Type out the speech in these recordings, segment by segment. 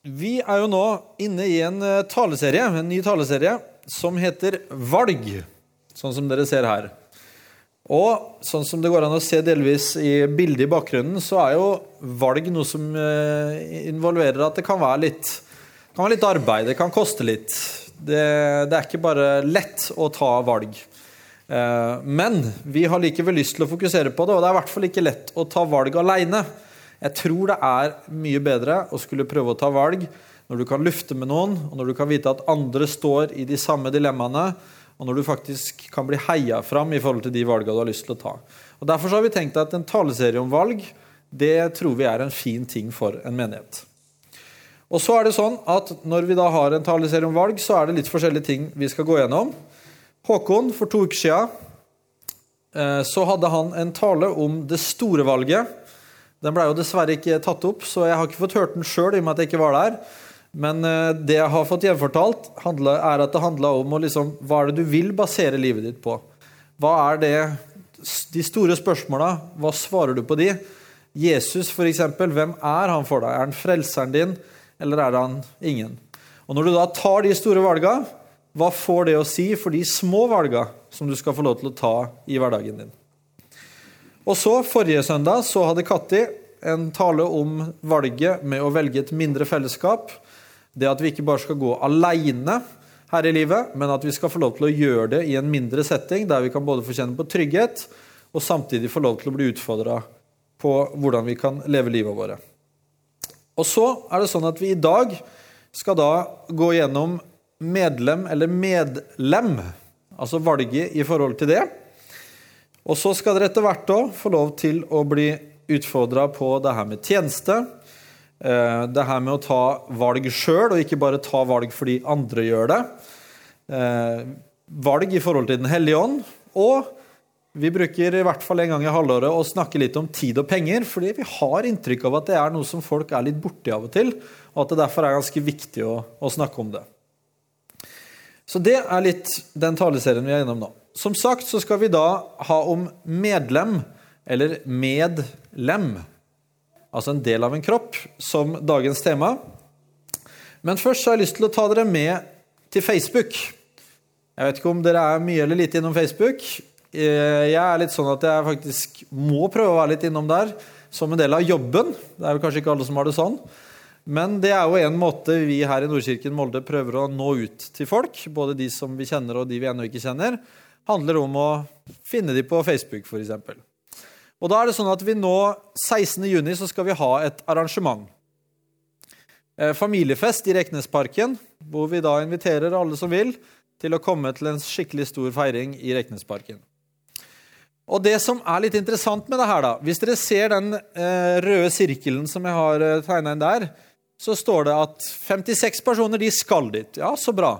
Vi jo nå inne I en ny taleserie, som heter Valg, sånn som dere ser her. Og sånn som det går an å se delvis I bildet I bakgrunnen, så jo valg noe som involverer at det kan være litt, arbeid, det kan koste litt. Det ikke bare lett å ta valg. Men vi har likevel lyst til å fokusere på det, og det I hvert fall ikke lett å ta valg alene. Jeg tror det mye bedre å skulle prøve å ta valg når du kan lufte med noen, og når du kan vite at andre står I de samme dilemmaene, og når du faktisk kan bli heia fram I forhold til de valgene du har lyst til å ta. Og derfor har vi tenkt at en taleserie om valg, det tror vi en fin ting for en menighet. Og så det sånn at når vi da har en taleserie om valg, så det litt forskjellige ting vi skal gå gjennom. Håkon, for 2 uker siden, så hadde han en tale om det store valget, Den ble jo dessverre ikke tatt opp, så jeg har ikke fått hørt den selv I og med at jeg ikke var der. Men det jeg har fått gjenfortalt at det handlet om hva det du vil basere livet ditt på. Hva det? De store spørsmålene, hva svarer du på de? Jesus for eksempel, hvem han for deg? Han frelseren din, eller det han ingen? Og når du da tar de store valgene, hva får det å si for de små valgene som du skal få lov til å ta I hverdagen din? Og så, forrige søndag, så hadde Katti en tale om valget med å velge et mindre fellesskap. Det at vi ikke bare skal gå alene her I livet, men at vi skal få lov til å gjøre det I en mindre setting, der vi kan både få kjenne på trygghet, og samtidig få lov til å bli utfordret på hvordan vi kan leve livet våre. Og så det sånn at vi I dag skal da gå gjennom medlem eller med-lem, altså valget I forhold til det. Og så skal dere etter hvert få lov til å bli utfordret på det her med tjeneste, det her med å ta valg selv, og ikke bare ta valg fordi andre gjør det, valg I forhold til Den hellige ånd, og vi bruker I hvert fall en gang I halvåret å snakke litt om tid og penger, fordi vi har inntrykk av at det noe som folk litt borte av og til, og at det derfor ganske viktig å snakke om det. Så det litt den taleserien vi gjennom nå. Som sagt så skal vi da ha om medlem eller med-lem, altså en del av en kropp, som dagens tema. Men først så har jeg lyst til å ta dere med til Facebook. Jeg vet ikke om dere mye eller lite innom Facebook. Jeg litt sånn at jeg faktisk må prøve å være litt innom der, som en del av jobben. Det jo kanskje ikke alle som har det sånn. Men det jo en måte vi her I Nordkirken Molde prøver å nå ut til folk, både de som vi kjenner og de vi ennå ikke kjenner, handler om å finne de på Facebook for eksempel. Og da det sånn at vi nå 16. juni så skal vi ha et arrangement. Familiefest I Reknesparken, hvor vi da inviterer alle som vil til å komme til en skikkelig stor feiring I Reknesparken. Og det som litt interessant med det her da, hvis dere ser den røde sirkelen som jeg har tegnet inn der, så står det at 56 personer de skal dit. Ja, så bra.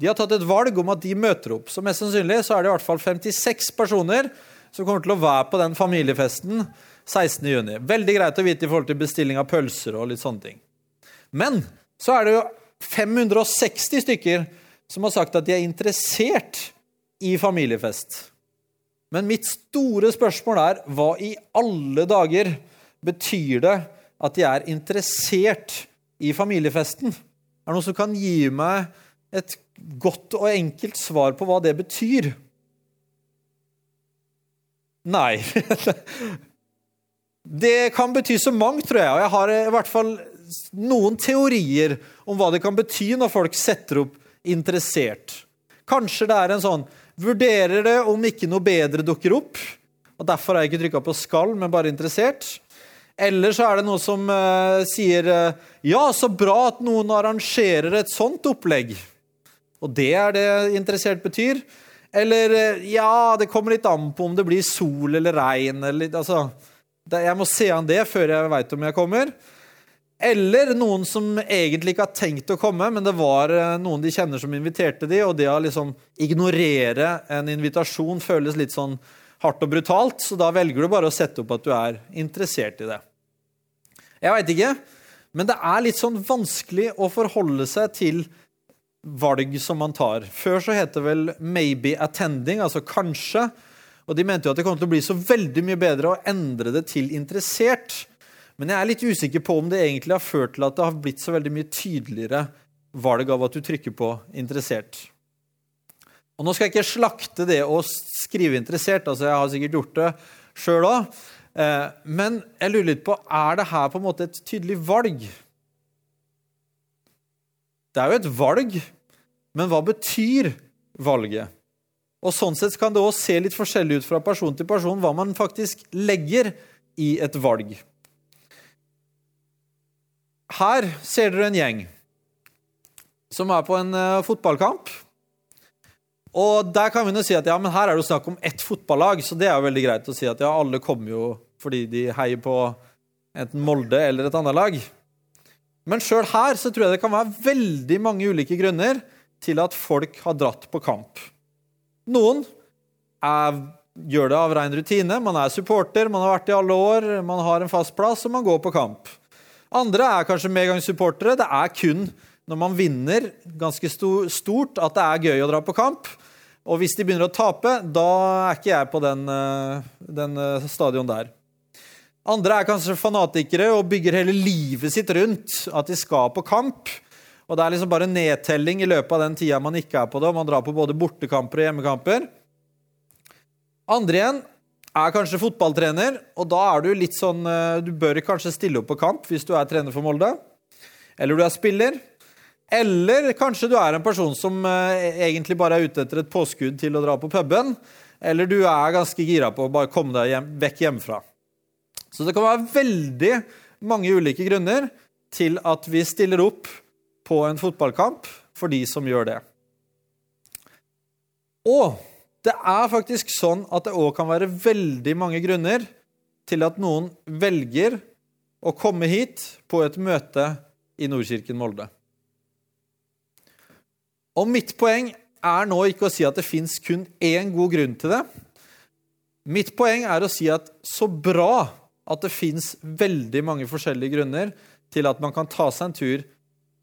De har tatt et valg om at de møter opp. Så mest sannsynlig så det I hvert fall 56 personer som kommer til å være på den familiefesten 16. juni. Veldig greit å vite I forhold til bestilling av pølser og litt sånne ting. Men så det jo 560 stykker som har sagt at de interessert I familiefest. Men mitt store spørsmål hva I alle dager betyr det at de interessert I familiefesten? Det noe som kan gi meg et godt og enkelt svar på hva det betyr? Nei. Det kan bety så mangt, tror jeg. Og jeg har I hvert fall noen teorier om hva det kan bety når folk setter opp interessert. Kanskje det en sånn, vurderer det om ikke noe bedre dukker opp, og derfor jeg ikke trykket på skal, men bare interessert. Eller så det noe som sier, ja, så bra at noen arrangerer et sånt opplegg. Og det det interessert betyr. Eller, ja, det kommer litt an på om det blir sol eller regn. Eller, altså, jeg må se an det før jeg vet om jeg kommer. Eller noen som egentlig ikke har tenkt å komme, men det noen de kjenner som inviterte de, og det å ignorere en invitasjon føles litt sånn hardt og brutalt, så da velger du bare å sette opp at du interessert I det. Jeg vet ikke, men det litt sånn vanskelig å forholde seg til valg som man tar. Før så heter det vel maybe attending, altså kanskje, og de mente jo at det kommer til å bli så veldig mye bedre å endre det til interessert. Men jeg litt usikker på om det egentlig har ført til at det har blitt så veldig mye tydeligere hva det gav at du trykker på interessert. Og nå skal jeg ikke slakte det å skrive interessert, altså jeg har sikkert gjort det selv også, men jeg lurer litt på, det her på en måte et tydelig valg? Det jo et valg, men hva betyr valget? Og sånn sett kan det også se litt forskjellig ut fra person til person, hva man faktisk legger I et valg. Her ser dere en gjeng som på en fotballkamp, og der kan vi nå si at ja, men her det jo snakk om ett fotballag, så det jo veldig greit å si at ja, alle kommer jo fordi de heier på enten Molde eller et annet lag. Men selv her så tror jeg det kan være veldig mange ulike grunner til at folk har dratt på kamp. Noen gjør det av ren rutine, man supporter, man har vært I alle år, man har en fast plass og man går på kamp. Andre kanskje medgangssupportere, det kun når man vinner ganske stort at det gøy å dra på kamp, og hvis de begynner å tape, da ikke jeg på den stadion der. Andre kanskje fanatikere og bygger hele livet sitt rundt at de skal på kamp, og det liksom bare nedtelling I løpet av den tiden man ikke på det, og man drar på både bortekamper og hjemmekamper. Andre igjen kanskje fotballtrener, og da du litt sånn, du bør kanskje stille opp på kamp hvis du trener for Molde, eller du spiller, eller kanskje du en person som egentlig bare ute etter et påskudd til å dra på puben, eller du ganske gira på å bare komme deg vekk hjemmefra. Så det kan være veldig mange ulike grunner til at vi stiller opp på en fotballkamp for de som gjør det. Og det faktisk sånn at det også kan være veldig mange grunner til at noen velger å komme hit på et møte I Nordkirken Molde. Og mitt poeng nå ikke å si at det finnes kun én god grunn til det. Mitt poeng å si at så bra at det finnes veldig mange forskjellige grunner til at man kan ta seg en tur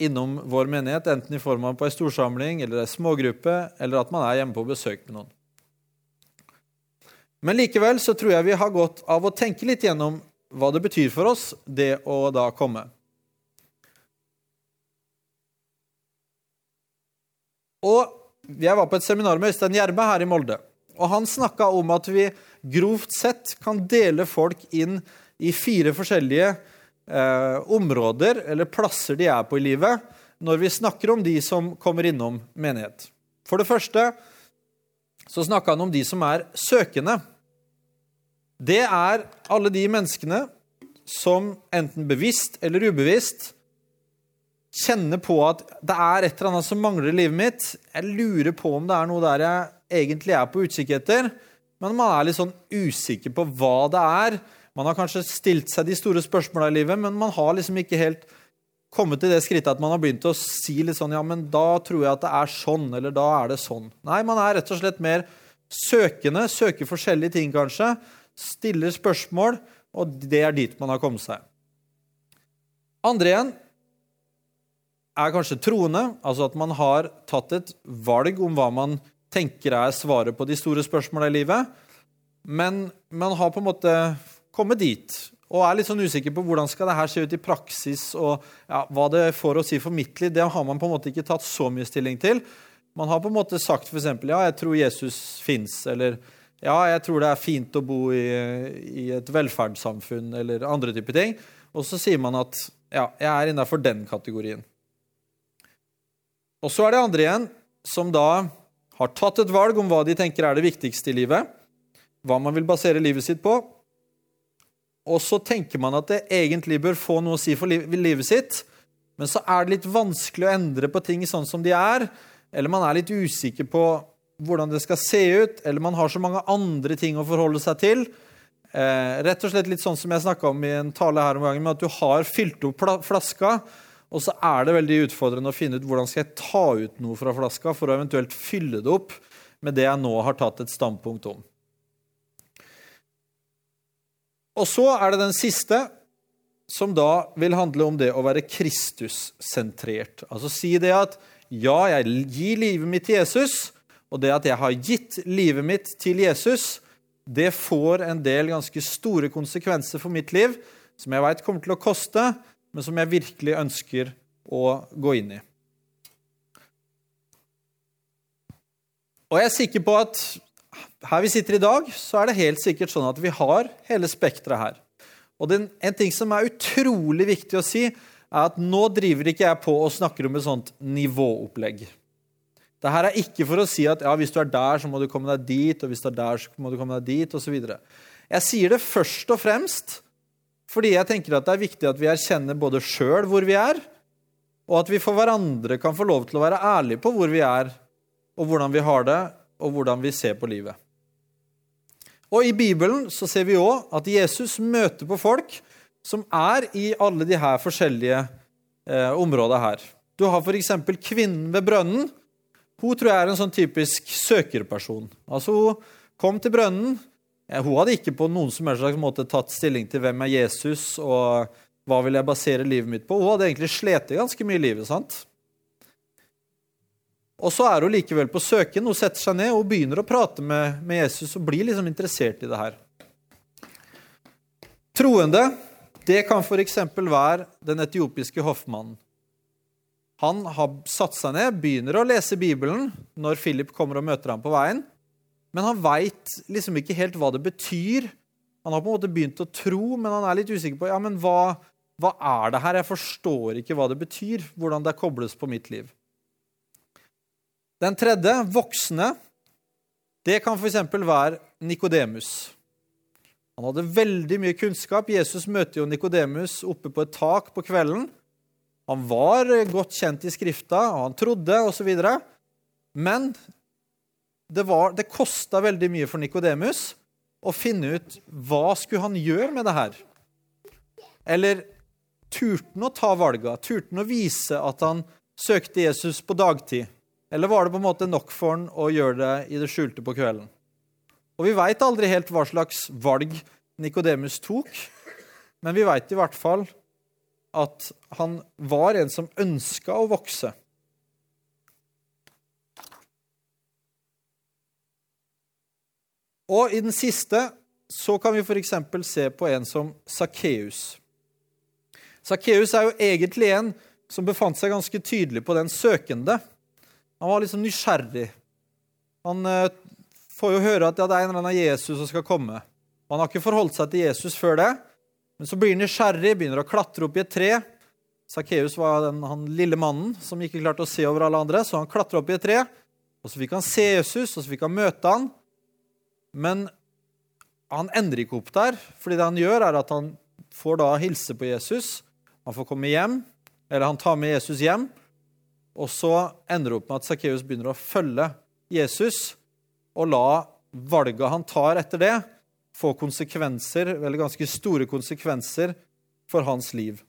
innom vår menighet, enten I form av på en storsamling, eller en smågruppe, eller at man hjemme på besøk med noen. Men likevel så tror jeg vi har gått av å tenke litt gjennom hva det betyr for oss, det å da komme. Og jeg på et seminar med Øystein Jerme her I Molde, og han snakket om at vi grovt sett kan dele folk inn I 4 forskjellige områder eller plasser de på I livet når vi snakker om de som kommer innom menighet. For det første så snakket han om de som søkende. Det alle de menneskene som enten bevisst eller ubevisst kjenner på at det et eller annet som mangler I livet mitt. Jeg lurer på om det noe der jeg egentlig på utkikk etter, men man litt sånn usikker på hva det Man har kanskje stilt seg de store spørsmålene I livet, men man har liksom ikke helt kommet til det skrittet at man har begynt å si litt sånn, ja, men da tror jeg at det sånn, eller da det sånn. Nei, man rett og slett mer søkende, søker forskjellige ting kanskje, stiller spørsmål, og det dit man har kommet seg. Andre igjen kanskje troende, altså at man har tatt et valg om hva man tenker svaret på de store spørsmålene I livet, men man har på en måte kommet dit, og litt sånn usikker på hvordan skal det her se ut I praksis, og ja, hva det får å si for mitt liv, det har man på en måte ikke tatt så mye stilling til. Man har på en måte sagt for eksempel, ja, jeg tror Jesus finnes, eller ja, jeg tror det fint å bo i et velferdssamfunn, eller andre typer ting, og så sier man at ja, jeg innenfor den kategorien. Og så det andre igjen, som da har tatt et valg om hva de tenker det viktigste I livet, hva man vil basere livet sitt på, og så tenker man at det egentlig bør få noe å si for livet sitt, men så det litt vanskelig å endre på ting sånn som de eller man litt usikker på hvordan det skal se ut, eller man har så mange andre ting å forholde seg til. Rett og slett litt sånn som jeg snakket om I en tale her om gangen, med at du har fylt opp flaska, og så det veldig utfordrende å finne ut hvordan skal jeg ta ut noe fra flaska for å eventuelt fylle det opp med det jeg nå har tatt et standpunkt om. Og så det den siste som da vil handle om det å være Kristussentrert. Altså si det at ja, jeg gir livet mitt til Jesus, og det at jeg har gitt livet mitt til Jesus, det får en del ganske store konsekvenser for mitt liv, som jeg vet kommer til å koste, men som jeg virkelig ønsker å gå inn i. Og jeg er sikker på at her vi sitter i dag, så er det helt sikkert sånn at vi har hele spektret her. Og en ting som er utrolig viktig å si, er at nå driver ikke jeg på og snakker om et sånt nivåopplegg. Dette er ikke for å si at ja, hvis du er der, så må du komme deg dit, og hvis du er der, så må du komme deg dit, og så videre. Jeg sier det først og fremst, fordi jeg tenker at det er viktig at vi erkjenner både selv hvor vi er, og at vi for hverandre kan få lov til å være ærlige på hvor vi er, og hvordan vi har det, og hvordan vi ser på livet. Og i Bibelen så ser vi også at Jesus møter på folk som er i alle de her forskjellige områdene her. Du har for eksempel kvinnen ved brønnen. Hun tror jeg er en sånn typisk søkerperson. Altså hun kom til brønnen. Hun hadde ikke på noen som helst slags måte tatt stilling til hvem er Jesus, og hva vil jeg basere livet mitt på. Hun hadde egentlig slitt ganske mye i livet, sant? Og så er hun likevel på søken, hun setter seg ned og begynner å prate med Jesus og blir liksom interessert i det her. Troende, det kan for eksempel være den etiopiske hoffmannen. Han har satt seg ned, begynner å lese Bibelen når Philip kommer og møter ham på veien, men han vet liksom ikke helt hva det betyr. Han har på en måte begynt å tro, men han er litt usikker på, ja, men hva er det her? Jeg forstår ikke hva det betyr, hvordan det kobles på mitt liv. Den tredje, voksne, det kan for eksempel være Nikodemus. Han hadde veldig mye kunnskap. Jesus møter jo Nikodemus oppe på et tak på kvelden. Han var godt kjent i skrifta, og han trodde, og så videre. Men det kostet veldig mye for Nikodemus å finne ut hva skulle han gjøre med det her. Eller turte han å ta valget? Turte han å vise at han søkte Jesus på dagtid? Eller var det på en måte nok for han å gjøre det i det skjulte på kvelden? Og vi vet aldri helt hva slags valg Nikodemus tok, men vi vet i hvert fall at han var en som ønsket å vokse. Og i den siste så kan vi for eksempel se på en som Sakkeus. Sakkeus er jo egentlig en som befant seg ganske tydelig på den søkende. Han var liksom nysgjerrig. Han får jo høre at ja, det er en eller annen Jesus som skal komme. Han har ikke forholdt seg til Jesus før det, men så blir han nysgjerrig, begynner å klatre opp i et tre. Sakkeus var han lille mannen som ikke klarte å se over alle andre, så han klatret opp i et tre, og så fikk han se Jesus, og så fikk han møte han. Men han endrer ikke opp der, fordi det han gjør er at han får da hilse på Jesus, han får komme hjem, eller han tar med Jesus hjem, og så ender det opp med at Sakkeus begynner å følge Jesus og la valget han tar etter det få konsekvenser, eller ganske store konsekvenser for hans liv.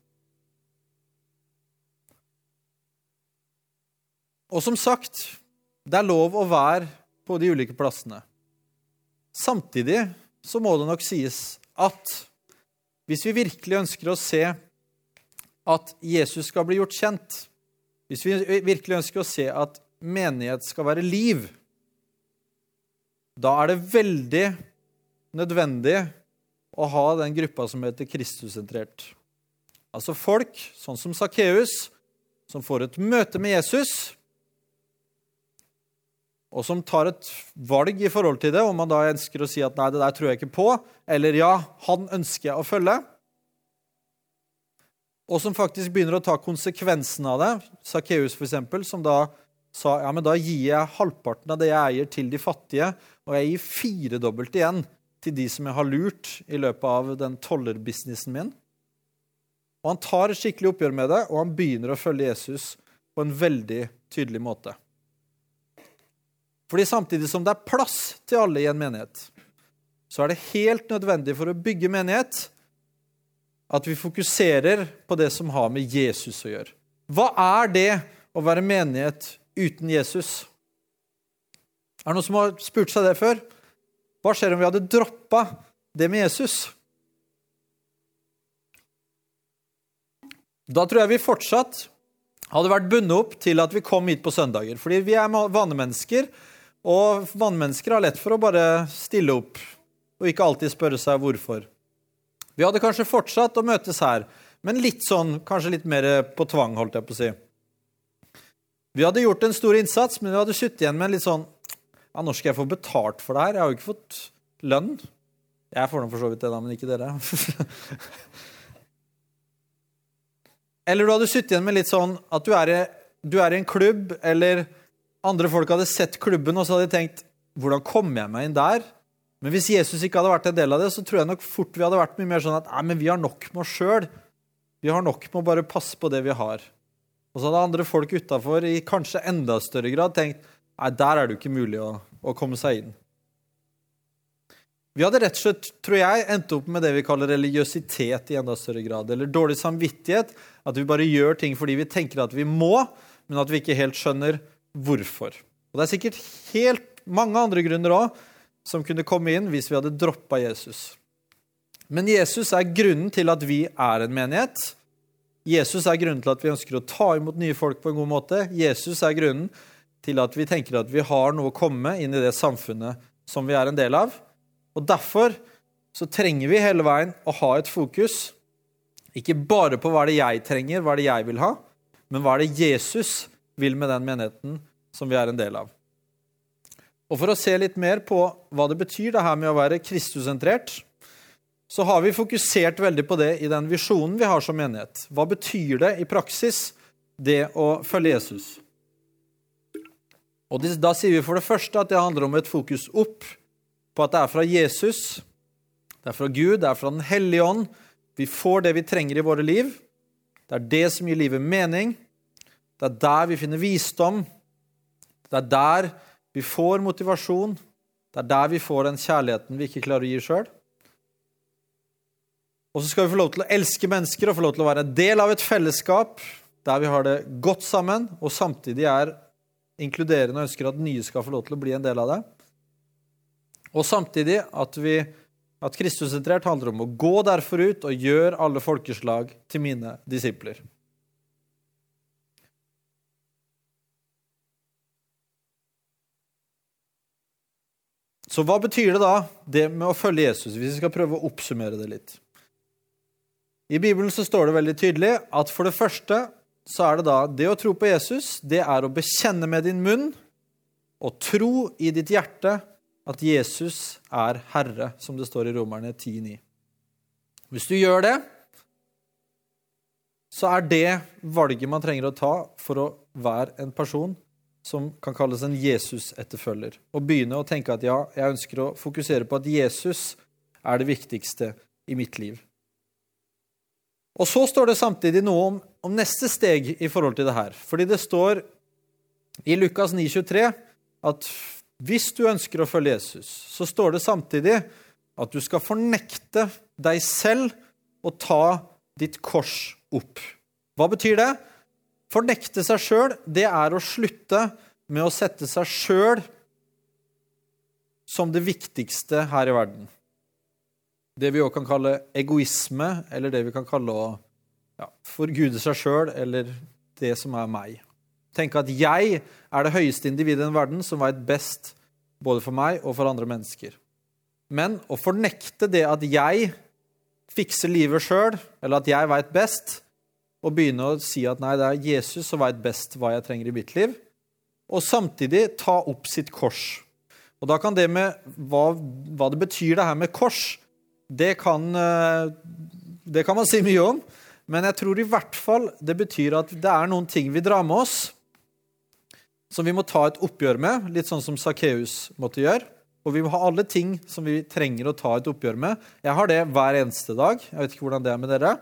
Og som sagt, det er lov å være på de ulike plassene. Samtidig så må det nok sies at hvis vi virkelig ønsker å se at Jesus skal bli gjort kjent, hvis vi virkelig ønsker å se at menighet skal være liv, da er det veldig nødvendig å ha den gruppa som heter Kristussentrert. Altså folk, sånn som Sakkeus, som får et møte med Jesus, og som tar et valg i forhold til det, om man da ønsker å si at nei, det der tror jeg ikke på, eller ja, han ønsker jeg å følge, og som faktisk begynner å ta konsekvensen av det. Sakkeus for eksempel, som da sa, ja, men da gir jeg halvparten av det jeg eier til de fattige, og jeg gir 4-dobbelt igjen til de som jeg har lurt i løpet av den tollerbusinessen min. Og han tar et skikkelig oppgjør med det, og han begynner å følge Jesus på en veldig tydelig måte. Fordi samtidig som det er plass til alle i en menighet, så er det helt nødvendig for å bygge menighet, at vi fokuserer på det som har med Jesus å gjøre. Hva er det å være menighet uten Jesus? Er det noen som har spurt seg det før? Hva skjer om vi hadde droppet det med Jesus? Da tror jeg vi fortsatt hadde vært bundet opp til at vi kom hit på søndager, fordi vi er vanemennesker, og vanemennesker har lett for å bare stille opp, og ikke alltid spørre seg hvorfor. Vi hade kanske fortsatt att mötas här, men lite sån kanske lite mer på tvång hållt jag på sig. Vi hade gjort en stor insats, men vi hade suttit igen med en lite sån ja, när ska jag få betalt för det här? Jag har ju inte fått lön. Jag får nog försovit det där, men inte dere. Eller du hade suttit igen med lite sån att du är i en klubb eller andra folk hade sett klubben och så hade de tänkt, "Hur kom jag med in där?" Men hvis Jesus ikke hadde vært en del av det, så tror jeg nok fort vi hadde vært mye mer sånn at nei, men vi har nok med oss selv. Vi har nok med å bare passe på det vi har. Og så hadde andre folk utenfor I kanskje enda større grad tenkt, nei, der det ikke mulig å komme seg inn. Vi hadde rett og slett, tror jeg, endt opp med det vi kaller religiøsitet I enda større grad, eller dårlig samvittighet, at vi bare gjør ting fordi vi tenker at vi må, men at vi ikke helt skjønner hvorfor. Og det sikkert helt mange andre grunner også, som kunde komma in hvis vi hade droppat Jesus. Men Jesus är grunden till att vi är en menighet. Jesus är grunden till att vi önskar att ta emot nya folk på en god måte. Jesus är grunden till att vi tänker att vi har något att komma in I det samfunnet som vi är en del av. Och därför så tränger vi hela vägen att ha ett fokus. Inte bara på vad det jag tränger, vad det jag vill ha, men vad det Jesus vill med den menigheten som vi är en del av. Og for å se litt mer på hva det betyr det her med å være kristussentrert, så har vi fokusert veldig på det I den visjonen vi har som menighet. Hva betyr det I praksis, det å følge Jesus? Og da sier vi for det første at det handler om et fokus opp, på at det fra Jesus, det fra Gud, det fra den Hellige Ånd. Vi får det vi trenger I våre liv. Det det som gir livet mening. Det der vi finner visdom. Det der vi får motivasjon. Det der vi får den kjærligheten vi ikke klarer å gi selv. Og så skal vi få lov til å elske mennesker og få lov til å være en del av et fellesskap der vi har det godt sammen og samtidig inkluderende og ønsker at nye skal få lov til å bli en del av det. Og samtidig at Kristussentrert handler om å gå derfor ut og gjøre alle folkeslag til mine disipler. Så hva betyr det da, det med å følge Jesus, hvis vi skal prøve å oppsummere det litt? I Bibelen så står det veldig tydelig at for det første, så det da, det å tro på Jesus, det å bekjenne med din munn, og tro I ditt hjerte at Jesus Herre, som det står I Romerne 10:9. Hvis du gjør det, så det valget man trenger å ta for å være en person, som kan kalles en Jesus-etterfølger, og begynne å tenke at ja, jeg ønsker å fokusere på at Jesus det viktigste I mitt liv. Og så står det samtidig noe om neste steg I forhold til det her, fordi det står I Lukas 9:23 at hvis du ønsker å følge Jesus, så står det samtidig at du skal fornekte deg selv og ta ditt kors opp. Hva betyr det? Fornekte seg selv, det å slutte med å sette seg selv som det viktigste her I verden. Det vi også kan kalle egoisme, eller det vi kan kalle å ja, forgude seg selv, eller det som meg. Tenk at jeg det høyeste individet I verden som vet best, både for meg og for andre mennesker. Men å fornekte det at jeg fikser livet selv, eller at jeg vet best, og begynne å si at nei, det Jesus som vet best hva jeg trenger I mitt liv, og samtidig ta opp sitt kors. Og da kan det med hva det betyr det her med kors, det kan man si mye om, men jeg tror I hvert fall det betyr at det noen ting vi drar med oss, som vi må ta et oppgjør med, litt sånn som Sakkeus måtte gjøre, og vi må ha alle ting som vi trenger å ta et oppgjør med. Jeg har det hver eneste dag, jeg vet ikke hvordan det med dere,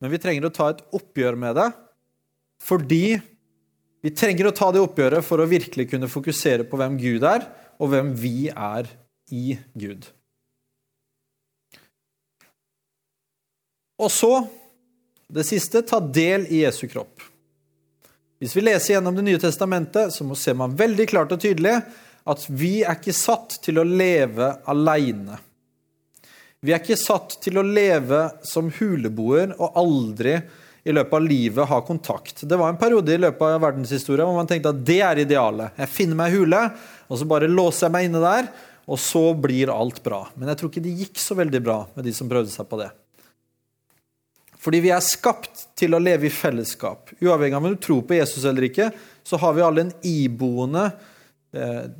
men vi trenger å ta et oppgjør med det, fordi vi trenger å ta det oppgjøret for å virkelig kunne fokusere på hvem Gud og hvem vi I Gud. Og så, det siste, ta del I Jesu kropp. Hvis vi leser gjennom Det Nye Testamentet, så ser man veldig klart og tydelig at vi ikke satt til å leve alene. Vi ikke satt til å leve som huleboer og aldri I løpet av livet ha kontakt. Det var en periode I løpet av verdenshistorien hvor man tenkte at det idealet. Jeg finner meg I hule, og så bare låser jeg meg inne der, og så blir alt bra. Men jeg tror ikke det gikk så veldig bra med de som prøvde seg på det. Fordi vi skapt til å leve i fellesskap. Uavhengig av om du tror på Jesus eller ikke, så har vi alle en iboende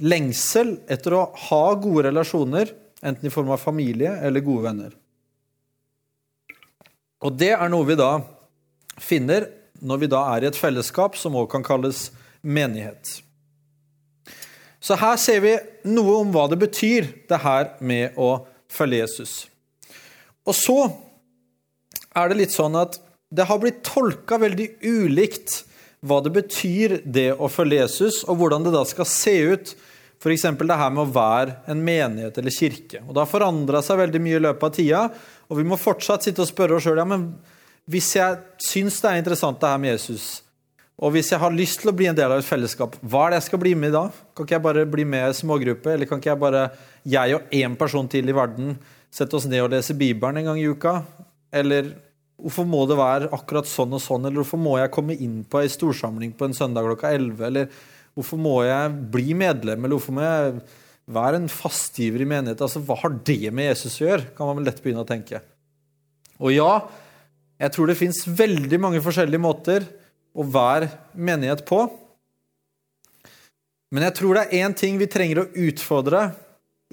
lengsel etter å ha gode relasjoner, enten i form av familie eller gode venner. Og det noe vi da finner når vi da i et fellesskap som også kan kalles menighet. Så her ser vi noe om hva det betyr, det her med å følge Jesus. Og så det litt sånn at det har blitt tolket veldig ulikt hva det betyr det å følge Jesus, og hvordan det da skal se ut, for eksempel det her med å være en menighet eller kirke. Og det har forandret seg veldig mye I løpet av tida, og vi må fortsatt sitte og spørre oss selv, ja, men hvis jeg synes det interessant det her med Jesus, og hvis jeg har lyst til å bli en del av et fellesskap, hva det jeg skal bli med da? Kan ikke jeg bare bli med I smågruppe, eller kan ikke jeg og en person til I verden, sette oss ned og lese Bibelen en gang I uka? Eller hvorfor må det være akkurat sånn og sånn, eller hvorfor må jeg komme inn på en storsamling på en søndag klokka 11, eller hvorfor må jeg bli medlem, eller hvorfor må jeg være en fastgiver I menighet? Altså, hva har det med Jesus å gjøre? Kan man lett begynne å tenke. Og ja, jeg tror det finnes veldig mange forskjellige måter å være menighet på, men jeg tror det en ting vi trenger å utfordre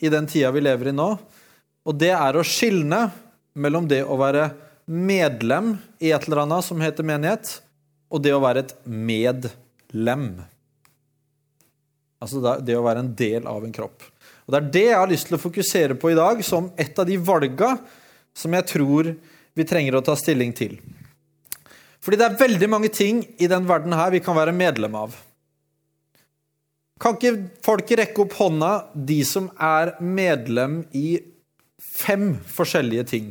I den tiden vi lever I nå, og det å skille mellom det å være medlem I et eller annet som heter menighet, og det å være et medlem. Altså det å være en del av en kropp. Og det det jeg har lyst til å fokusere på I dag, som et av de valgene som jeg tror vi trenger å ta stilling til. Fordi det veldig mange ting I den verden her vi kan være medlem av. Kan ikke folk rekke opp hånda, de som medlem I 5 forskjellige ting?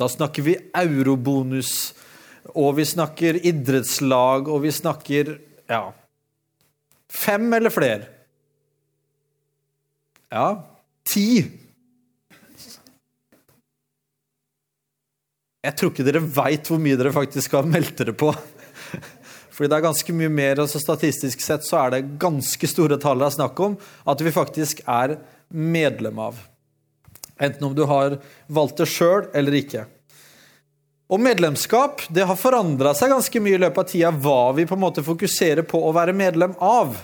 Da snakker vi eurobonus, og vi snakker idrettslag, og vi snakker, ja, 5 eller flere? Ja, 10. Jeg tror ikke dere vet hvor mye dere faktisk skal melde dere på. Fordi det ganske mye mer, og så statistisk sett så det ganske store tall jeg snakker om, at vi faktisk medlem av. Enten om du har valgt det selv eller ikke. Og medlemskap, det har forandret seg ganske mye I løpet av tiden, hva vi på en måte fokuserer på å være medlem av.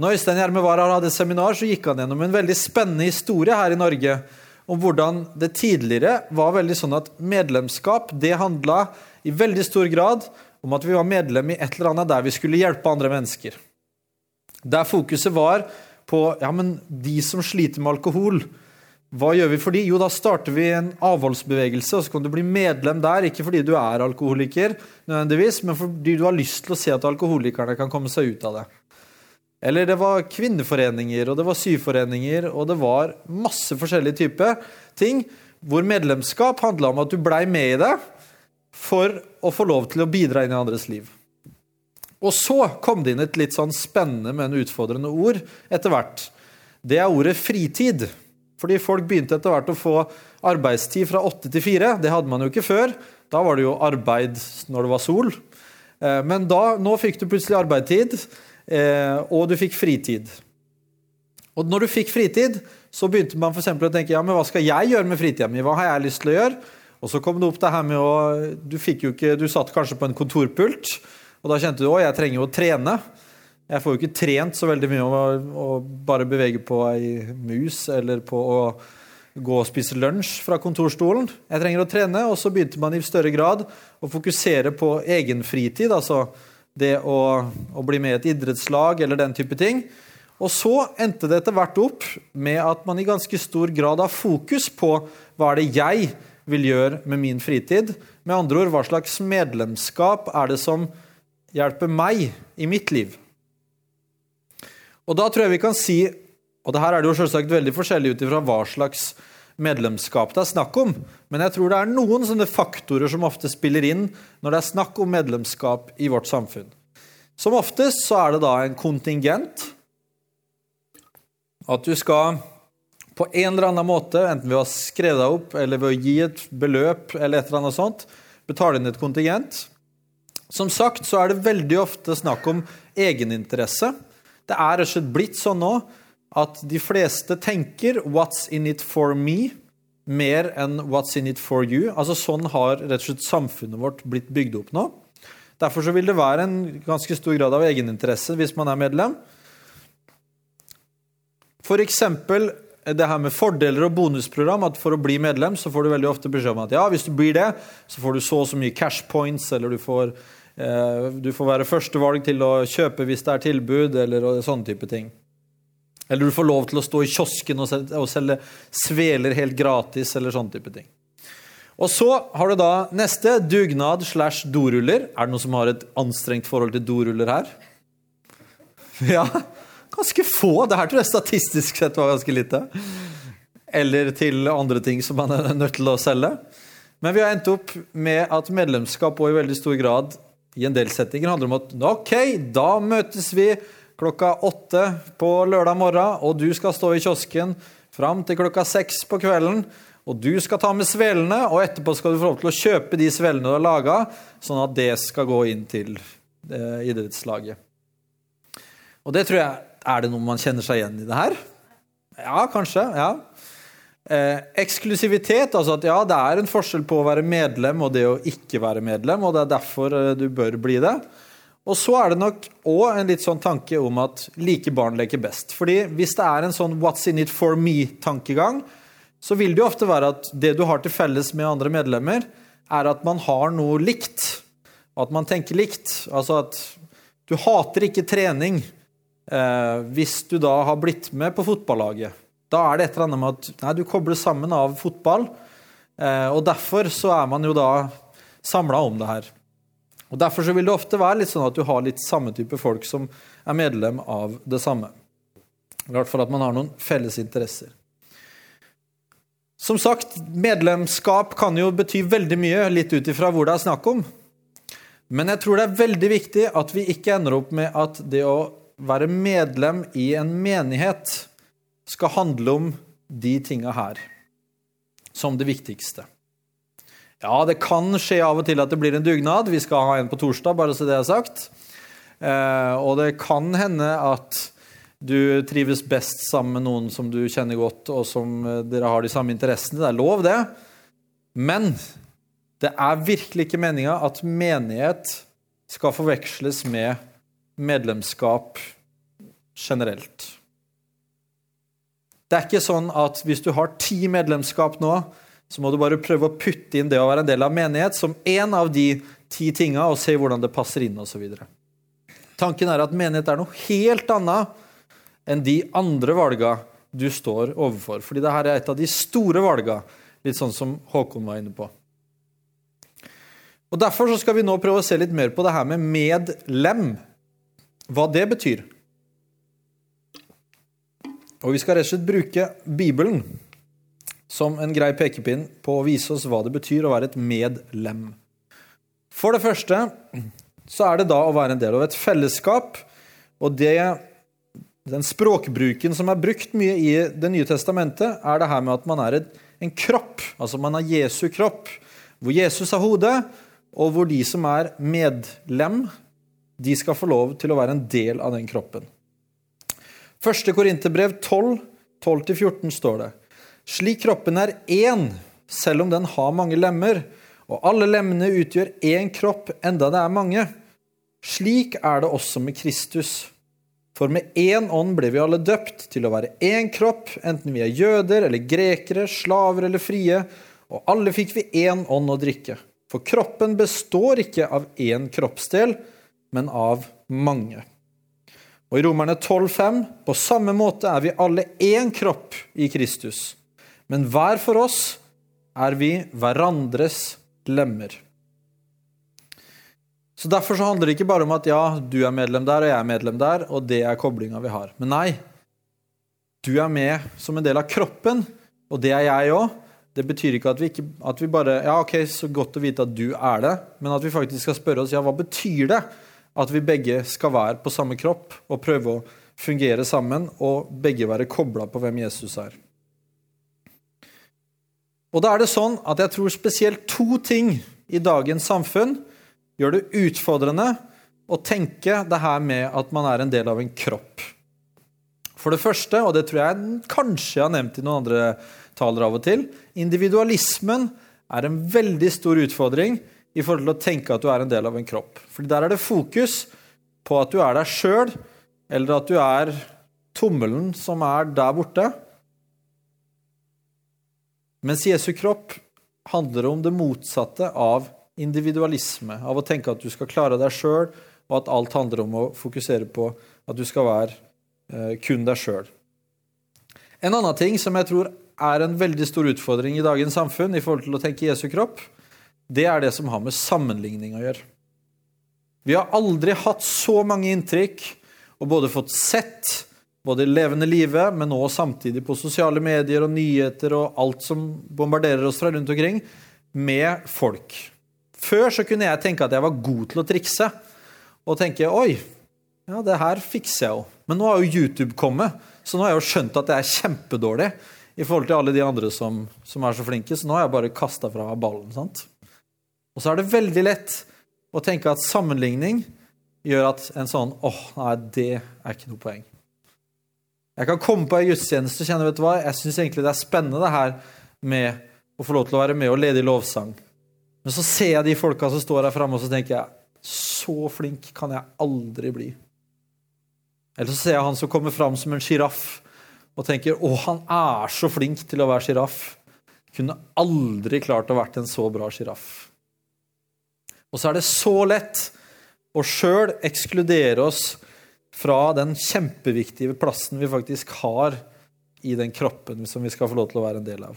Når Øystein Jerme var her og hadde seminar, så gikk han gjennom en veldig spennende historie her I Norge, om hvordan det tidligere var veldig sånn at medlemskap, det handlet I veldig stor grad om at vi var medlem I et eller annet der vi skulle hjelpe andre mennesker. Der fokuset var på, ja, men de som sliter med alkohol, hva gjør vi for de? Jo, da starter vi en avholdsbevegelse, og så kan du bli medlem der, ikke fordi du alkoholiker, nødvendigvis, men fordi du har lyst til å se at alkoholikerne kan komme seg ut av det. Eller det var kvinneforeninger, og det var syforeninger, og det var masse forskjellige typer ting, hvor medlemskap handlet om at du ble med I det, for å få lov til å bidra inn I andres liv. Og så kom det inn et litt sånn spennende, men utfordrende ord etter hvert. Det ordet fritid. Fordi folk begynte etter hvert å få arbeidstid fra 8 til 4. Det hadde man jo ikke før. Da var det jo arbeid når det var sol. Men nå fikk du plutselig arbeidstid, og du fikk fritid. Og når du fikk fritid, så begynte man for eksempel å tenke, ja, men hva skal jeg gjøre med fritiden min? Hva har jeg lyst til å gjøre? Og så kom det opp det her med å, du satt kanskje på en kontorpult, og da kjente du, jeg trenger jo å trene. Jeg får jo ikke trent så veldig mye om å bare bevege på en mus, eller på å gå og spise lunsj fra kontorstolen. Jeg trenger å trene, og så begynte man I større grad å fokusere på egen fritid, altså det å bli med I et idrettslag, eller den type ting. Og så endte det etter hvert opp med at man I ganske stor grad har fokus på hva det jeg vil gjøre med min fritid. Med andre ord, hva slags medlemskap det som hjelpe meg I mitt liv. Og da tror jeg vi kan si, og det her det jo selvsagt veldig forskjellig utifra hva slags medlemskap det snakk om, men jeg tror det noen sånne faktorer som ofte spiller inn når det snakk om medlemskap I vårt samfunn. Som oftest så det da en kontingent, at du skal på en eller annen måte, enten ved å skrive deg opp, eller ved å gi et beløp, eller et eller annet sånt, betale inn et kontingent. Som sagt så det veldig ofte snakk om egeninteresse. Det rett og slett blitt sånn nå at de fleste tenker «What's in it for me?» mer enn what's in it for you. Altså sånn har rett og slett samfunnet vårt blitt bygd opp nå. Derfor så vil det være en ganske stor grad av egeninteresse hvis man medlem. For eksempel det her med fordeler og bonusprogram, at for å bli medlem så får du veldig ofte beskjed om at ja, hvis du blir det, så får du så mye cash points, eller du får være førstevalg til å kjøpe hvis det tilbud, eller sånne type ting. Eller du får lov til å stå i kiosken og selge sveler helt gratis, eller sånne type ting. Og så har du da neste, dugnad/doruller. Det noen som har et anstrengt forhold til doruller her? Ja, ganske få. Det her tror jeg statistisk sett var ganske lite. Eller til andre ting som man nødt til å selge. Men vi har endt opp med at medlemskap og i veldig stor grad i en del settinger handler om at ok, da møtes vi klokka 8 på lørdag morgen, og du skal stå i kiosken fram til klokka 6 på kvelden, og du skal ta med svelene, og etterpå skal du få lov til å kjøpe de svelene du har laget, sånn at det skal gå inn til idrettslaget. Og det tror jeg, det noe man kjenner seg igjen i det her? Ja, kanskje, ja. Eksklusivitet, altså at ja, det en forskjell på å være medlem og det å ikke være medlem, og det derfor du bør bli det. Og så det nok også en litt sånn tanke om at like barn leker best. Fordi hvis det en sånn what's in it for me-tankegang, så vil det jo ofte være at det du har til felles med andre medlemmer, at man har noe likt, at man tenker likt. Altså at du hater ikke trening hvis du da har blitt med på fotballaget. Da det et eller annet med at nei, du kobler sammen av fotball, og derfor så man jo da samlet om det her. Og derfor så vil det ofte være litt sånn at du har litt samme type folk som medlem av det samme. I hvert fall at man har noen felles interesser. Som sagt, medlemskap kan jo bety veldig mye, litt ut ifra hvor det snakk om. Men jeg tror det veldig viktig at vi ikke ender opp med at det å være medlem i en menighet skal handle om de tingene her, som det viktigste. Ja, det kan skje av og til at det blir en dugnad. Vi skal ha en på torsdag, bare så det sagt. Og det kan hende at du trives best sammen med noen som du kjenner godt, og som dere har de samme interessene. Det lov det. Men det virkelig ikke meningen at menighet skal forveksles med medlemskap generelt. Det ikke sånn at hvis du har 10 medlemskap nå, så må du bare prøve å putte inn det å være en del av menighet som en av de 10 tingene, og se hvordan det passer inn, og så videre. Tanken at menighet noe helt annet enn de andre valgene du står overfor. Fordi det her et av de store valgene, litt sånn som Håkon var inne på. Og derfor så skal vi nå prøve å se litt mer på det her med medlem. Hva det betyr. Og vi skal rett og slett bruke Bibelen som en grei pekepinn på å vise oss hva det betyr å være et medlem. For det første så det da å være en del av et fellesskap, og den språkbruken som brukt mye i Det nye testamentet det her med at man en kropp, altså man Jesu kropp, hvor Jesus hodet, og hvor de som medlem, de skal få lov til å være en del av den kroppen. 1. Korintherbrev 12, 12-14 står det: «Slik kroppen én, selv om den har mange lemmer, og alle lemmene utgjør én kropp, enda det mange. Slik det også med Kristus. For med én ånd ble vi alle døpt til å være én kropp, enten vi jøder eller grekere, slaver eller frie, og alle fikk vi én ånd å drikke. For kroppen består ikke av én kroppsdel, men av mange.» Og i Romerne 12:5: «På samme måte vi alle én kropp i Kristus, men hver for oss vi hverandres lemmer.» Så derfor så handler det ikke bare om at ja, du medlem der, og jeg medlem der, og det koblingen vi har. Men nei, du med som en del av kroppen, og det jeg også. Det betyr ikke at vi bare, ja ok, så godt å vite at du det, men at vi faktisk skal spørre oss, ja hva betyr det at vi begge skal være på samme kropp, og prøve å fungere sammen, og begge være koblet på hvem Jesus Og da det sånn at jeg tror spesielt 2 ting i dagens samfunn gjør det utfordrende å tenke det her med at man en del av en kropp. For det første, og det tror jeg kanskje jeg har nevnt i noen andre taler av og til. Individualismen en veldig stor utfordring I forhold til å tenke at du en del av en kropp. Fordi der det fokus på at du der selv, eller at du tommelen som der borte. Mens Jesu kropp handler om det motsatte av individualisme, av å tenke at du skal klare deg selv, og at alt handler om å fokusere på at du skal være kun deg selv. En annen ting som jeg tror en veldig stor utfordring I dagens samfunn I forhold til å tenke Jesu kropp, det det som har med sammenligning å gjøre. Vi har aldri hatt så mange inntrykk, og både fått sett, både I levende livet, men også samtidig på sosiale medier og nyheter og alt som bombarderer oss fra rundt omkring, med folk. Før så kunne jeg tenke at jeg var god til å trikse, og tenke, oi, ja, det her fikser jeg jo. Men nå har jo YouTube kommet, så nå har jeg jo skjønt at det kjempedårlig I forhold til alle de andre som så flinke, så nå har jeg bare kastet fra ballen, sant? Og så det veldig lett å tenke at sammenligning gjør at en sånn, nei, det ikke noe poeng. Jeg kan komme på en gudstjeneste og kjenne, vet du hva, jeg synes egentlig det spennende det her med å få lov til å være med og lede I lovsang. Men så ser jeg de folka som står her fremme, og så tenker jeg, så flink kan jeg aldri bli. Eller så ser jeg han som kommer frem som en giraff, og tenker, han så flink til å være giraff. Kunne aldri klart å vært en så bra giraff. Og så det så lett å selv ekskludere oss fra den kjempeviktige plassen vi faktisk har I den kroppen som vi skal få lov til å være en del av.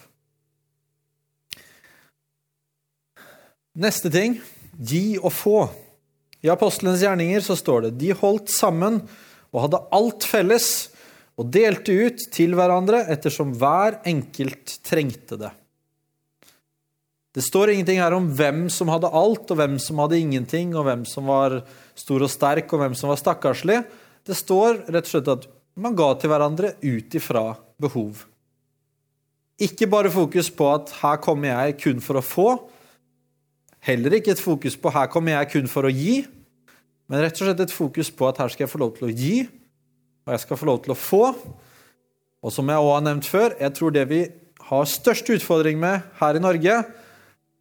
Neste ting, gi og få. I apostlenes gjerninger så står det, de holdt sammen og hadde alt felles og delte ut til hverandre ettersom hver enkelt trengte det. Det står ingenting her om hvem som hadde alt og hvem som hadde ingenting og hvem som var stor og sterk og hvem som var stakkarslig. Det står rett og slett at man ga til hverandre ut ifra behov. Ikke bare fokus på at her kommer jeg kun for å få, heller ikke et fokus på her kommer jeg kun for å gi, men rett og slett et fokus på at her skal jeg få lov til å gi, og jeg skal få lov til å få. Og som jeg også har nevnt før, jeg tror det vi har størst utfordring med her I Norge,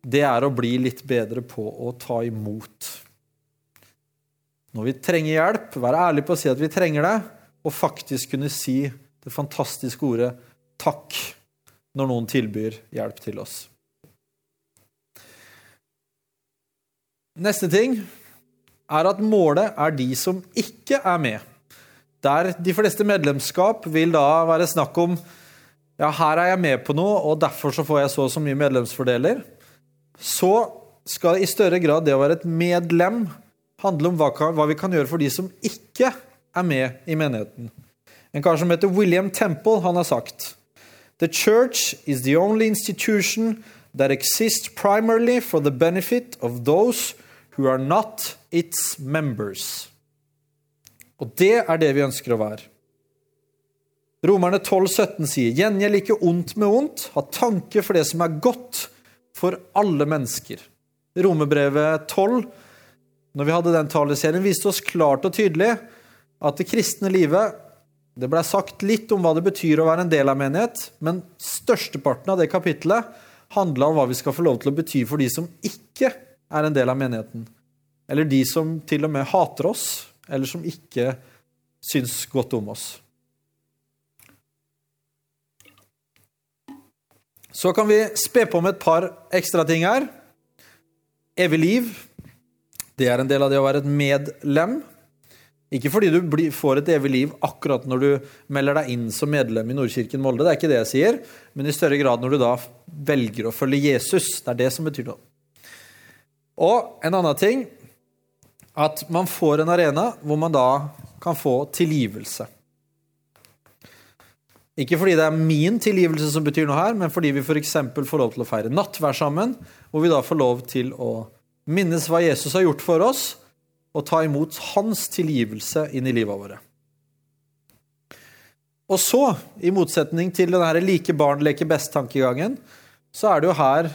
det å bli litt bedre på å ta imot. Når vi trenger hjelp, være ærlig på å si at vi trenger det, og faktisk kunne si det fantastiske ordet takk når noen tilbyr hjelp til oss. Neste ting at målet de som ikke med. Der de fleste medlemskap vil da være snakk om ja, her jeg med på noe, og derfor så får jeg så mye medlemsfordeler. Så skal I større grad det å være et medlem handle om hva vi kan gjøre for de som ikke med I menigheten. En kar som heter William Temple, han har sagt «The church is the only institution that exists primarily for the benefit of those who are not its members». Og det det vi ønsker å være. Romerne 12:17 sier «Gjengjeld ikke ondt med ondt, ha tanke for det som godt for alle mennesker». Romerbrevet 12, når vi hadde den taleserien, viste oss klart og tydelig at det kristne livet, det ble sagt litt om hva det betyr å være en del av menighet, men størsteparten av det kapitlet handlet om hva vi skal få lov til å bety for de som ikke en del av menigheten, eller de som til og med hater oss, eller som ikke syns godt om oss. Så kan vi spe på med et par ekstra ting her. Evig liv, det en del av det å være et medlem. Ikke fordi du får et evig liv akkurat når du melder deg inn som medlem I Nordkirken Molde, det ikke det jeg sier, men I større grad når du da velger å følge Jesus, det det som betyr noe. Og en annen ting, at man får en arena hvor man da kan få tilgivelse. Ikke fordi det min tilgivelse som betyr noe her, men fordi vi for eksempel får lov til å feire nattvær sammen, hvor vi da får lov til å minnes hva Jesus har gjort for oss, og ta imot hans tilgivelse inn I livet våre. Og så, I motsetning til denne like barn leker best-tankegangen, så det jo her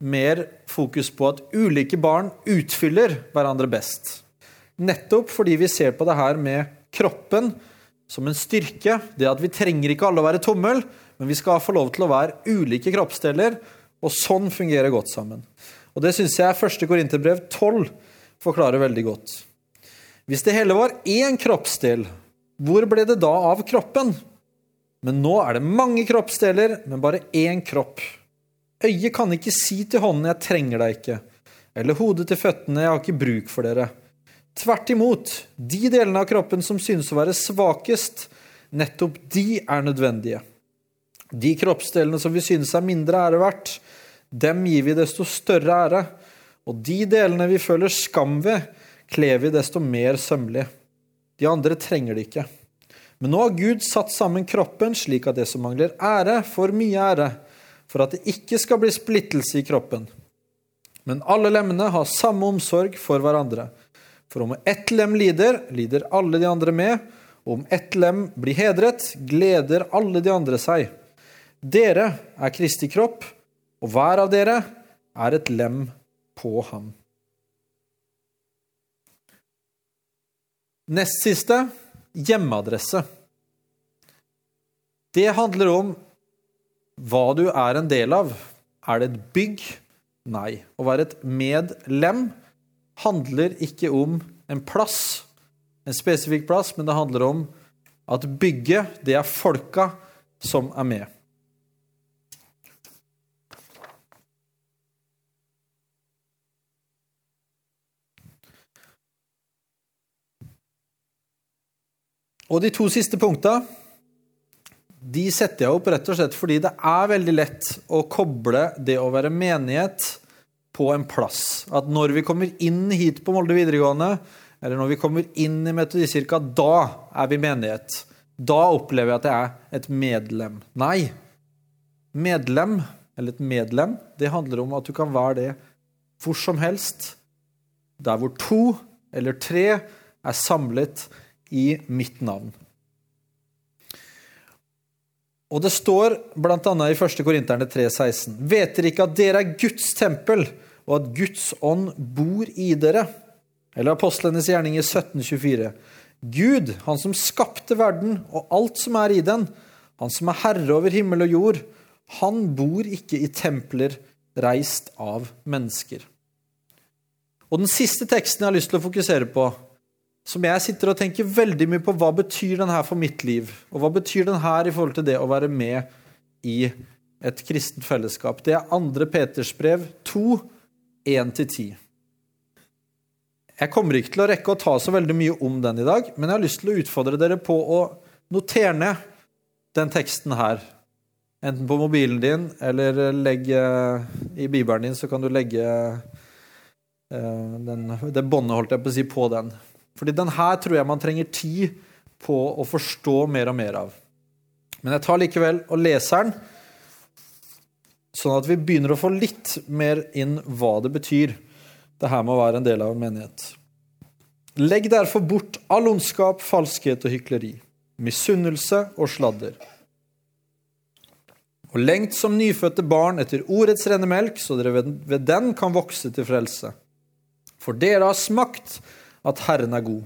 mer fokus på at ulike barn utfyller hverandre best. Nettopp fordi vi ser på det her med kroppen, som en styrke, det at vi trenger ikke alle å være tommel, Men vi skal få lov til å være ulike kroppsdeler, og sånn fungerer godt sammen. Og det synes jeg 1. Korintherbrev 12 forklarer veldig godt. Hvis det hele var én kroppsdel, hvor ble det da av kroppen? Men nå er det mange kroppsdeler, men bare én kropp. Øyet kan ikke si til hånden, jeg trenger deg ikke. Eller hodet til føttene, jeg har ikke bruk for dere. Tvert imot, de delene av kroppen som synes å være svakest, nettopp de er nødvendige. De kroppsdelene som vi synes er mindre ære verdt, dem gir vi desto større ære, og de delene vi føler skam ved, kler vi desto mer sømmelig. De andre trenger det ikke. Men nå har Gud satt sammen kroppen slik at det som mangler ære får mye ære, for at det ikke skal bli splittelse i kroppen. Men alle lemmene har samme omsorg for hverandre. For om ett lem lider, lider alle de andre med, og om ett lem blir hedret, gleder alle de andre seg. Dere er Kristi kropp, og hver av dere er et lem på ham. Nest siste, hjemmeadresse. Det handler om hva du er en del av. Er det et bygg? Nei. Å være et medlem handler ikke om en plass, en spesifikk plass, men det handler om at bygget, det er folka som er med. Og de to siste punktene, de setter jeg opp rett og slett fordi det er veldig lett å koble det å være menighet på en plass. At når vi kommer inn hit på Molde videregående, eller når vi kommer inn i Metodistkirka, da er vi menighet. Da opplever jeg at jeg er et medlem. Nei, medlem, eller et medlem, det handler om at du kan være det hvor som helst, der hvor 2 eller 3 er samlet i mitt navn. Og det står blant annet i 1. Korinterne 3,16. Vet dere ikke at dere er Guds tempel, og at Guds ånd bor i dere? Eller apostlenes gjerning i 17,24. Gud, han som skapte verden og alt som er i den, han som er herre over himmel og jord, han bor ikke i templer reist av mennesker. Og den siste teksten jeg har lyst til å fokusere på, som jeg sitter og tenker veldig mye på, hva betyr den her for mitt liv? Og hva betyr den her i forhold til det å være med i et kristent fellesskap? Det er 2. Peters brev 2, 1-10. Jeg kommer ikke til å rekke å ta så veldig mye om den i dag, men jeg har lyst til å utfordre dere på å notere ned den teksten her. Enten på mobilen din, eller legge i bibelen din, så kan du legge det båndet, holdt jeg på å si, på den. Fordi den her tror jeg man trenger tid på å forstå mer og mer av. Men jeg tar likevel og leser den, sånn at vi begynner å få litt mer inn hva det betyr. Det her må være en del av menighet. Legg derfor bort all ondskap, falskhet og hykleri, misunnelse og sladder. Og lengt som nyfødte barn etter ordets rene melk, så dere ved den kan vokse til frelse. For dere har smakt at Herren er god.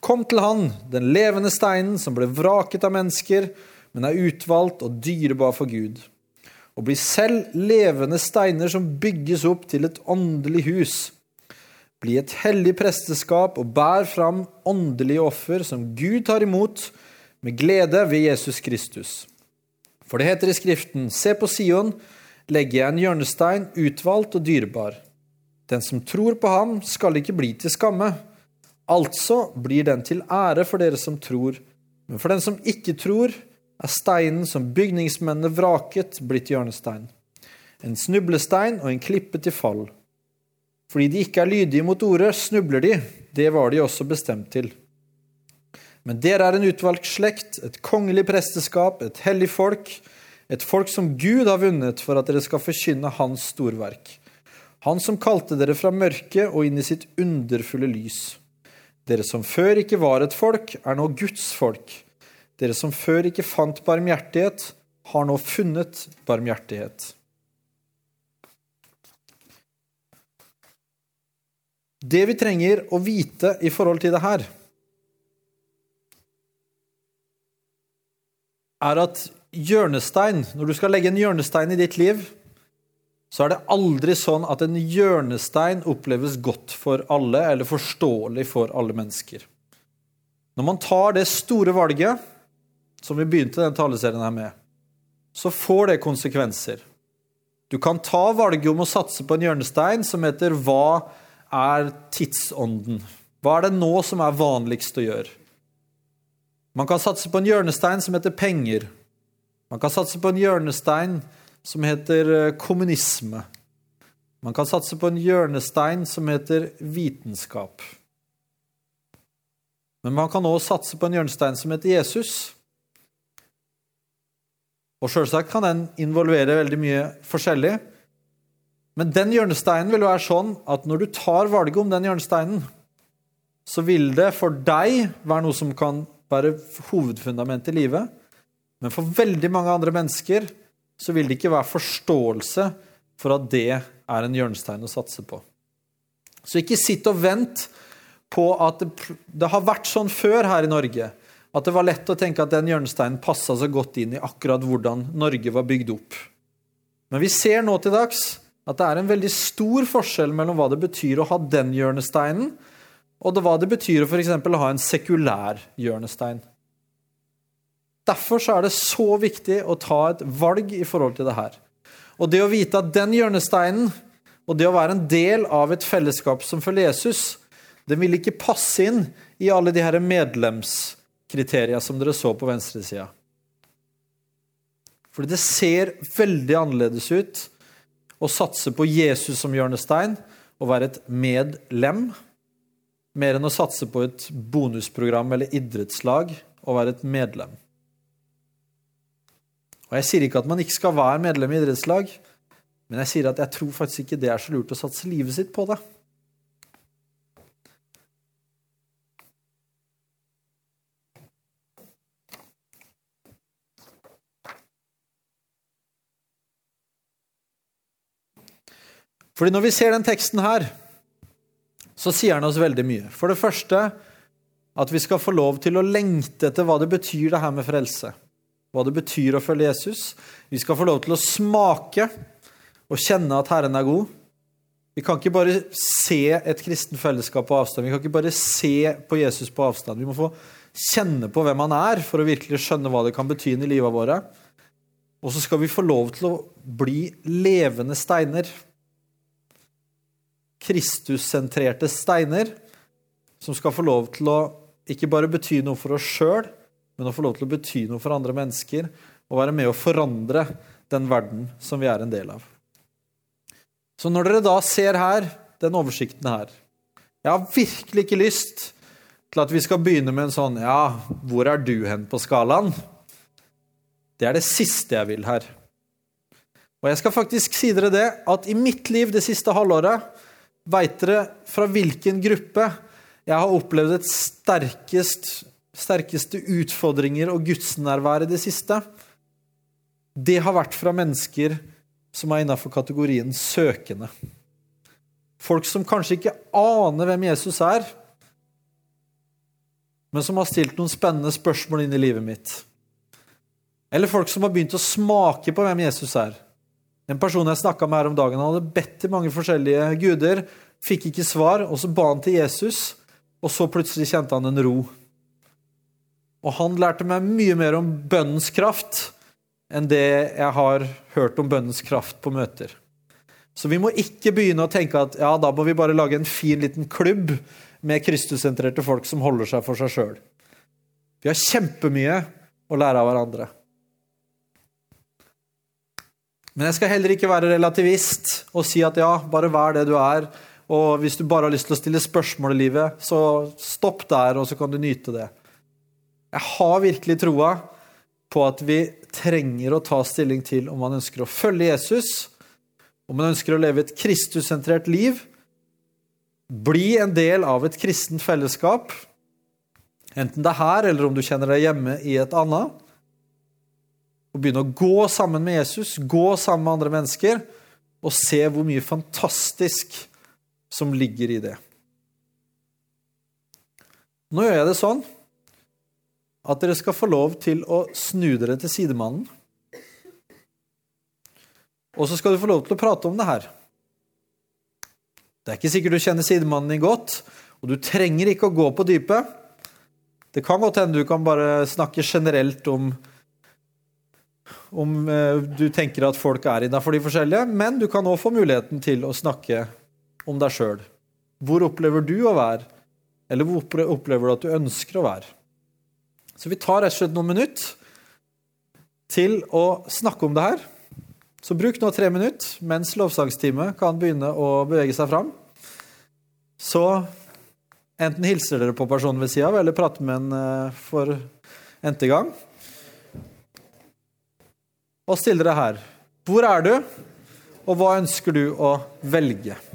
Kom til han, den levende steinen som ble vraket av mennesker, men er utvalgt og dyrebar for Gud. Og blir selv levende steiner som bygges opp til et åndelig hus. Bli et hellig presteskap og bær fram åndelige offer som Gud tar imot med glede ved Jesus Kristus. For det heter i skriften, se på Sion, legger jeg en hjørnestein, utvalgt og dyrebar. Den som tror på ham skal ikke bli til skamme. Altså blir den til ære for dere som tror, men for den som ikke tror, er steinen som bygningsmennene vraket blitt hjørnestein. En snublestein og en klippe til fall. Fordi de ikke er lydige mot ordet, snubler de. Det var de også bestemt til. Men dere er en utvalgt slekt, et kongelig presteskap, et hellig folk, et folk som Gud har vunnet for at dere skal forkynne hans storverk. Han som kalte dere fra mørke og inn i sitt underfulle lys. Dere som før ikke var et folk, er nå Guds folk. Dere som før ikke fant barmhjertighet, har nå funnet barmhjertighet. Det vi trenger å vite i forhold til det her, er at hjørnestein, når du skal legge en hjørnestein I ditt liv, så det aldri sånn at en hjørnestein oppleves godt for alle, eller forståelig for alle mennesker. Når man tar det store valget, som vi begynte den taleserien her med, så får det konsekvenser. Du kan ta valget om å satse på en hjørnestein som heter «Hva tidsånden?» Hva det nå som vanligst å gjøre? Man kan satse på en hjørnestein som heter «Penger». Man kan satse på en hjørnestein som heter kommunisme. Man kan satse på en hjørnestein som heter vitenskap. Men man kan også satse på en hjørnestein som heter Jesus. Og selvsagt kan den involvere veldig mye forskjellig. Men den hjørnesteinen vil jo være sånn at når du tar valget om den hjørnesteinen, så vil det for deg være noe som kan være hovedfundament I livet. Men for veldig mange andre mennesker så vil det ikke være forståelse for at det en hjørnestein å satse på. Så ikke sitt og vent på at det har vært sånn før her I Norge, at det var lett å tenke at den hjørnesteinen passet så godt inn I akkurat hvordan Norge var bygd opp. Men vi ser nå til dags at det en veldig stor forskjell mellom hva det betyr å ha den hjørnesteinen, og hva det betyr å for eksempel ha en sekulær hjørnestein. Derfor så det så viktig å ta et valg I forhold til det her. Og det å vite at den hjørnesteinen, og det å være en del av et fellesskap som følger Jesus, den vil ikke passe inn I alle de her medlemskriterier som dere så på venstre siden. Fordi det ser veldig annerledes ut å satse på Jesus som hjørnestein, og være et medlem, mer enn å satse på et bonusprogram eller idrettslag, og være et medlem. Og jeg sier ikke at man ikke skal være medlem I idrettslag, men jeg sier at jeg tror faktisk ikke det så lurt å satse livet sitt på det. Fordi når vi ser den teksten her, så sier den oss veldig mye. For det første, at vi skal få lov til å lengte etter hva det betyr det her med frelse. Hva det betyr å følge Jesus. Vi skal få lov til å smake og kjenne at Herren god. Vi kan ikke bare se et kristen fellesskap på avstand. Vi kan ikke bare se på Jesus på avstand. Vi må få kjenne på hvem han for å virkelig skjønne hva det kan bety I livet våre. Og så skal vi få lov til å bli levende steiner. Kristussentrerte steiner som skal få lov til å ikke bare bety noe for oss selv, men å få lov til å bety noe for andre mennesker, og være med å forandre den verden som vi en del av. Så når dere da ser her, den oversikten her, jeg har virkelig ikke lyst til at vi skal begynne med en sånn, ja, hvor du hen på skalaen? Det det siste jeg vil her. Og jeg skal faktisk si dere det, at I mitt liv det siste halvåret, vet dere fra hvilken gruppe jeg har opplevd et sterkeste utfordringer og gudsnærvær I det siste. Det har vært fra mennesker som innenfor kategorien søkende. Folk som kanskje ikke aner hvem Jesus men som har stilt noen spennende spørsmål inn I livet mitt. Eller folk som har begynt å smake på hvem Jesus En person jeg snakket med her om dagen, han hadde bedt til mange forskjellige guder, fikk ikke svar, og så ba han til Jesus, og så plutselig kjente han en ro. Og han lærte meg mye mer om bønnens kraft, enn det jeg har hørt om bønnens kraft på møter. Så vi må ikke begynne å tenke at, ja, da må vi bare lage en fin liten klubb med kristussentrerte folk som holder seg for seg selv. Vi har kjempemye å lære av hverandre. Men jeg skal heller ikke være relativist og si at ja, bare vær det du og hvis du bare har lyst til å stille spørsmål I livet, så stopp der, og så kan du nyte det. Jeg har virkelig troa på at vi trenger å ta stilling til om man ønsker å følge Jesus, om man ønsker å leve et kristussentrert liv, bli en del av et kristent fellesskap, enten det her, eller om du kjenner deg hjemme I et annet, og begynne å gå sammen med Jesus, gå sammen med andre mennesker, og se hvor mye fantastisk som ligger I det. Nå gjør jeg det sånn, at dere skal få lov til å snu dere til sidemannen, Og så skal du få lov til å prate om det her. Det ikke sikkert du kjenner sidemannen din godt, og du trenger ikke å gå på dypet. Det kan godt hende du kan bare snakke generelt om du tenker at folk innenfor de forskjellige, men du kan også få muligheten til å snakke om deg selv. Hvor opplever du å være? Eller hvor opplever du at du ønsker å være? Så vi tar rett og slett noen minutter til å snakke om det her. Så bruk nå 3 minutter, mens lovsangstime kan begynne å bevege seg fram. Så enten hilser dere på personen ved siden av, eller prater med en for n-te gang. Og stiller dere her. Hvor du? Og hva ønsker du å velge?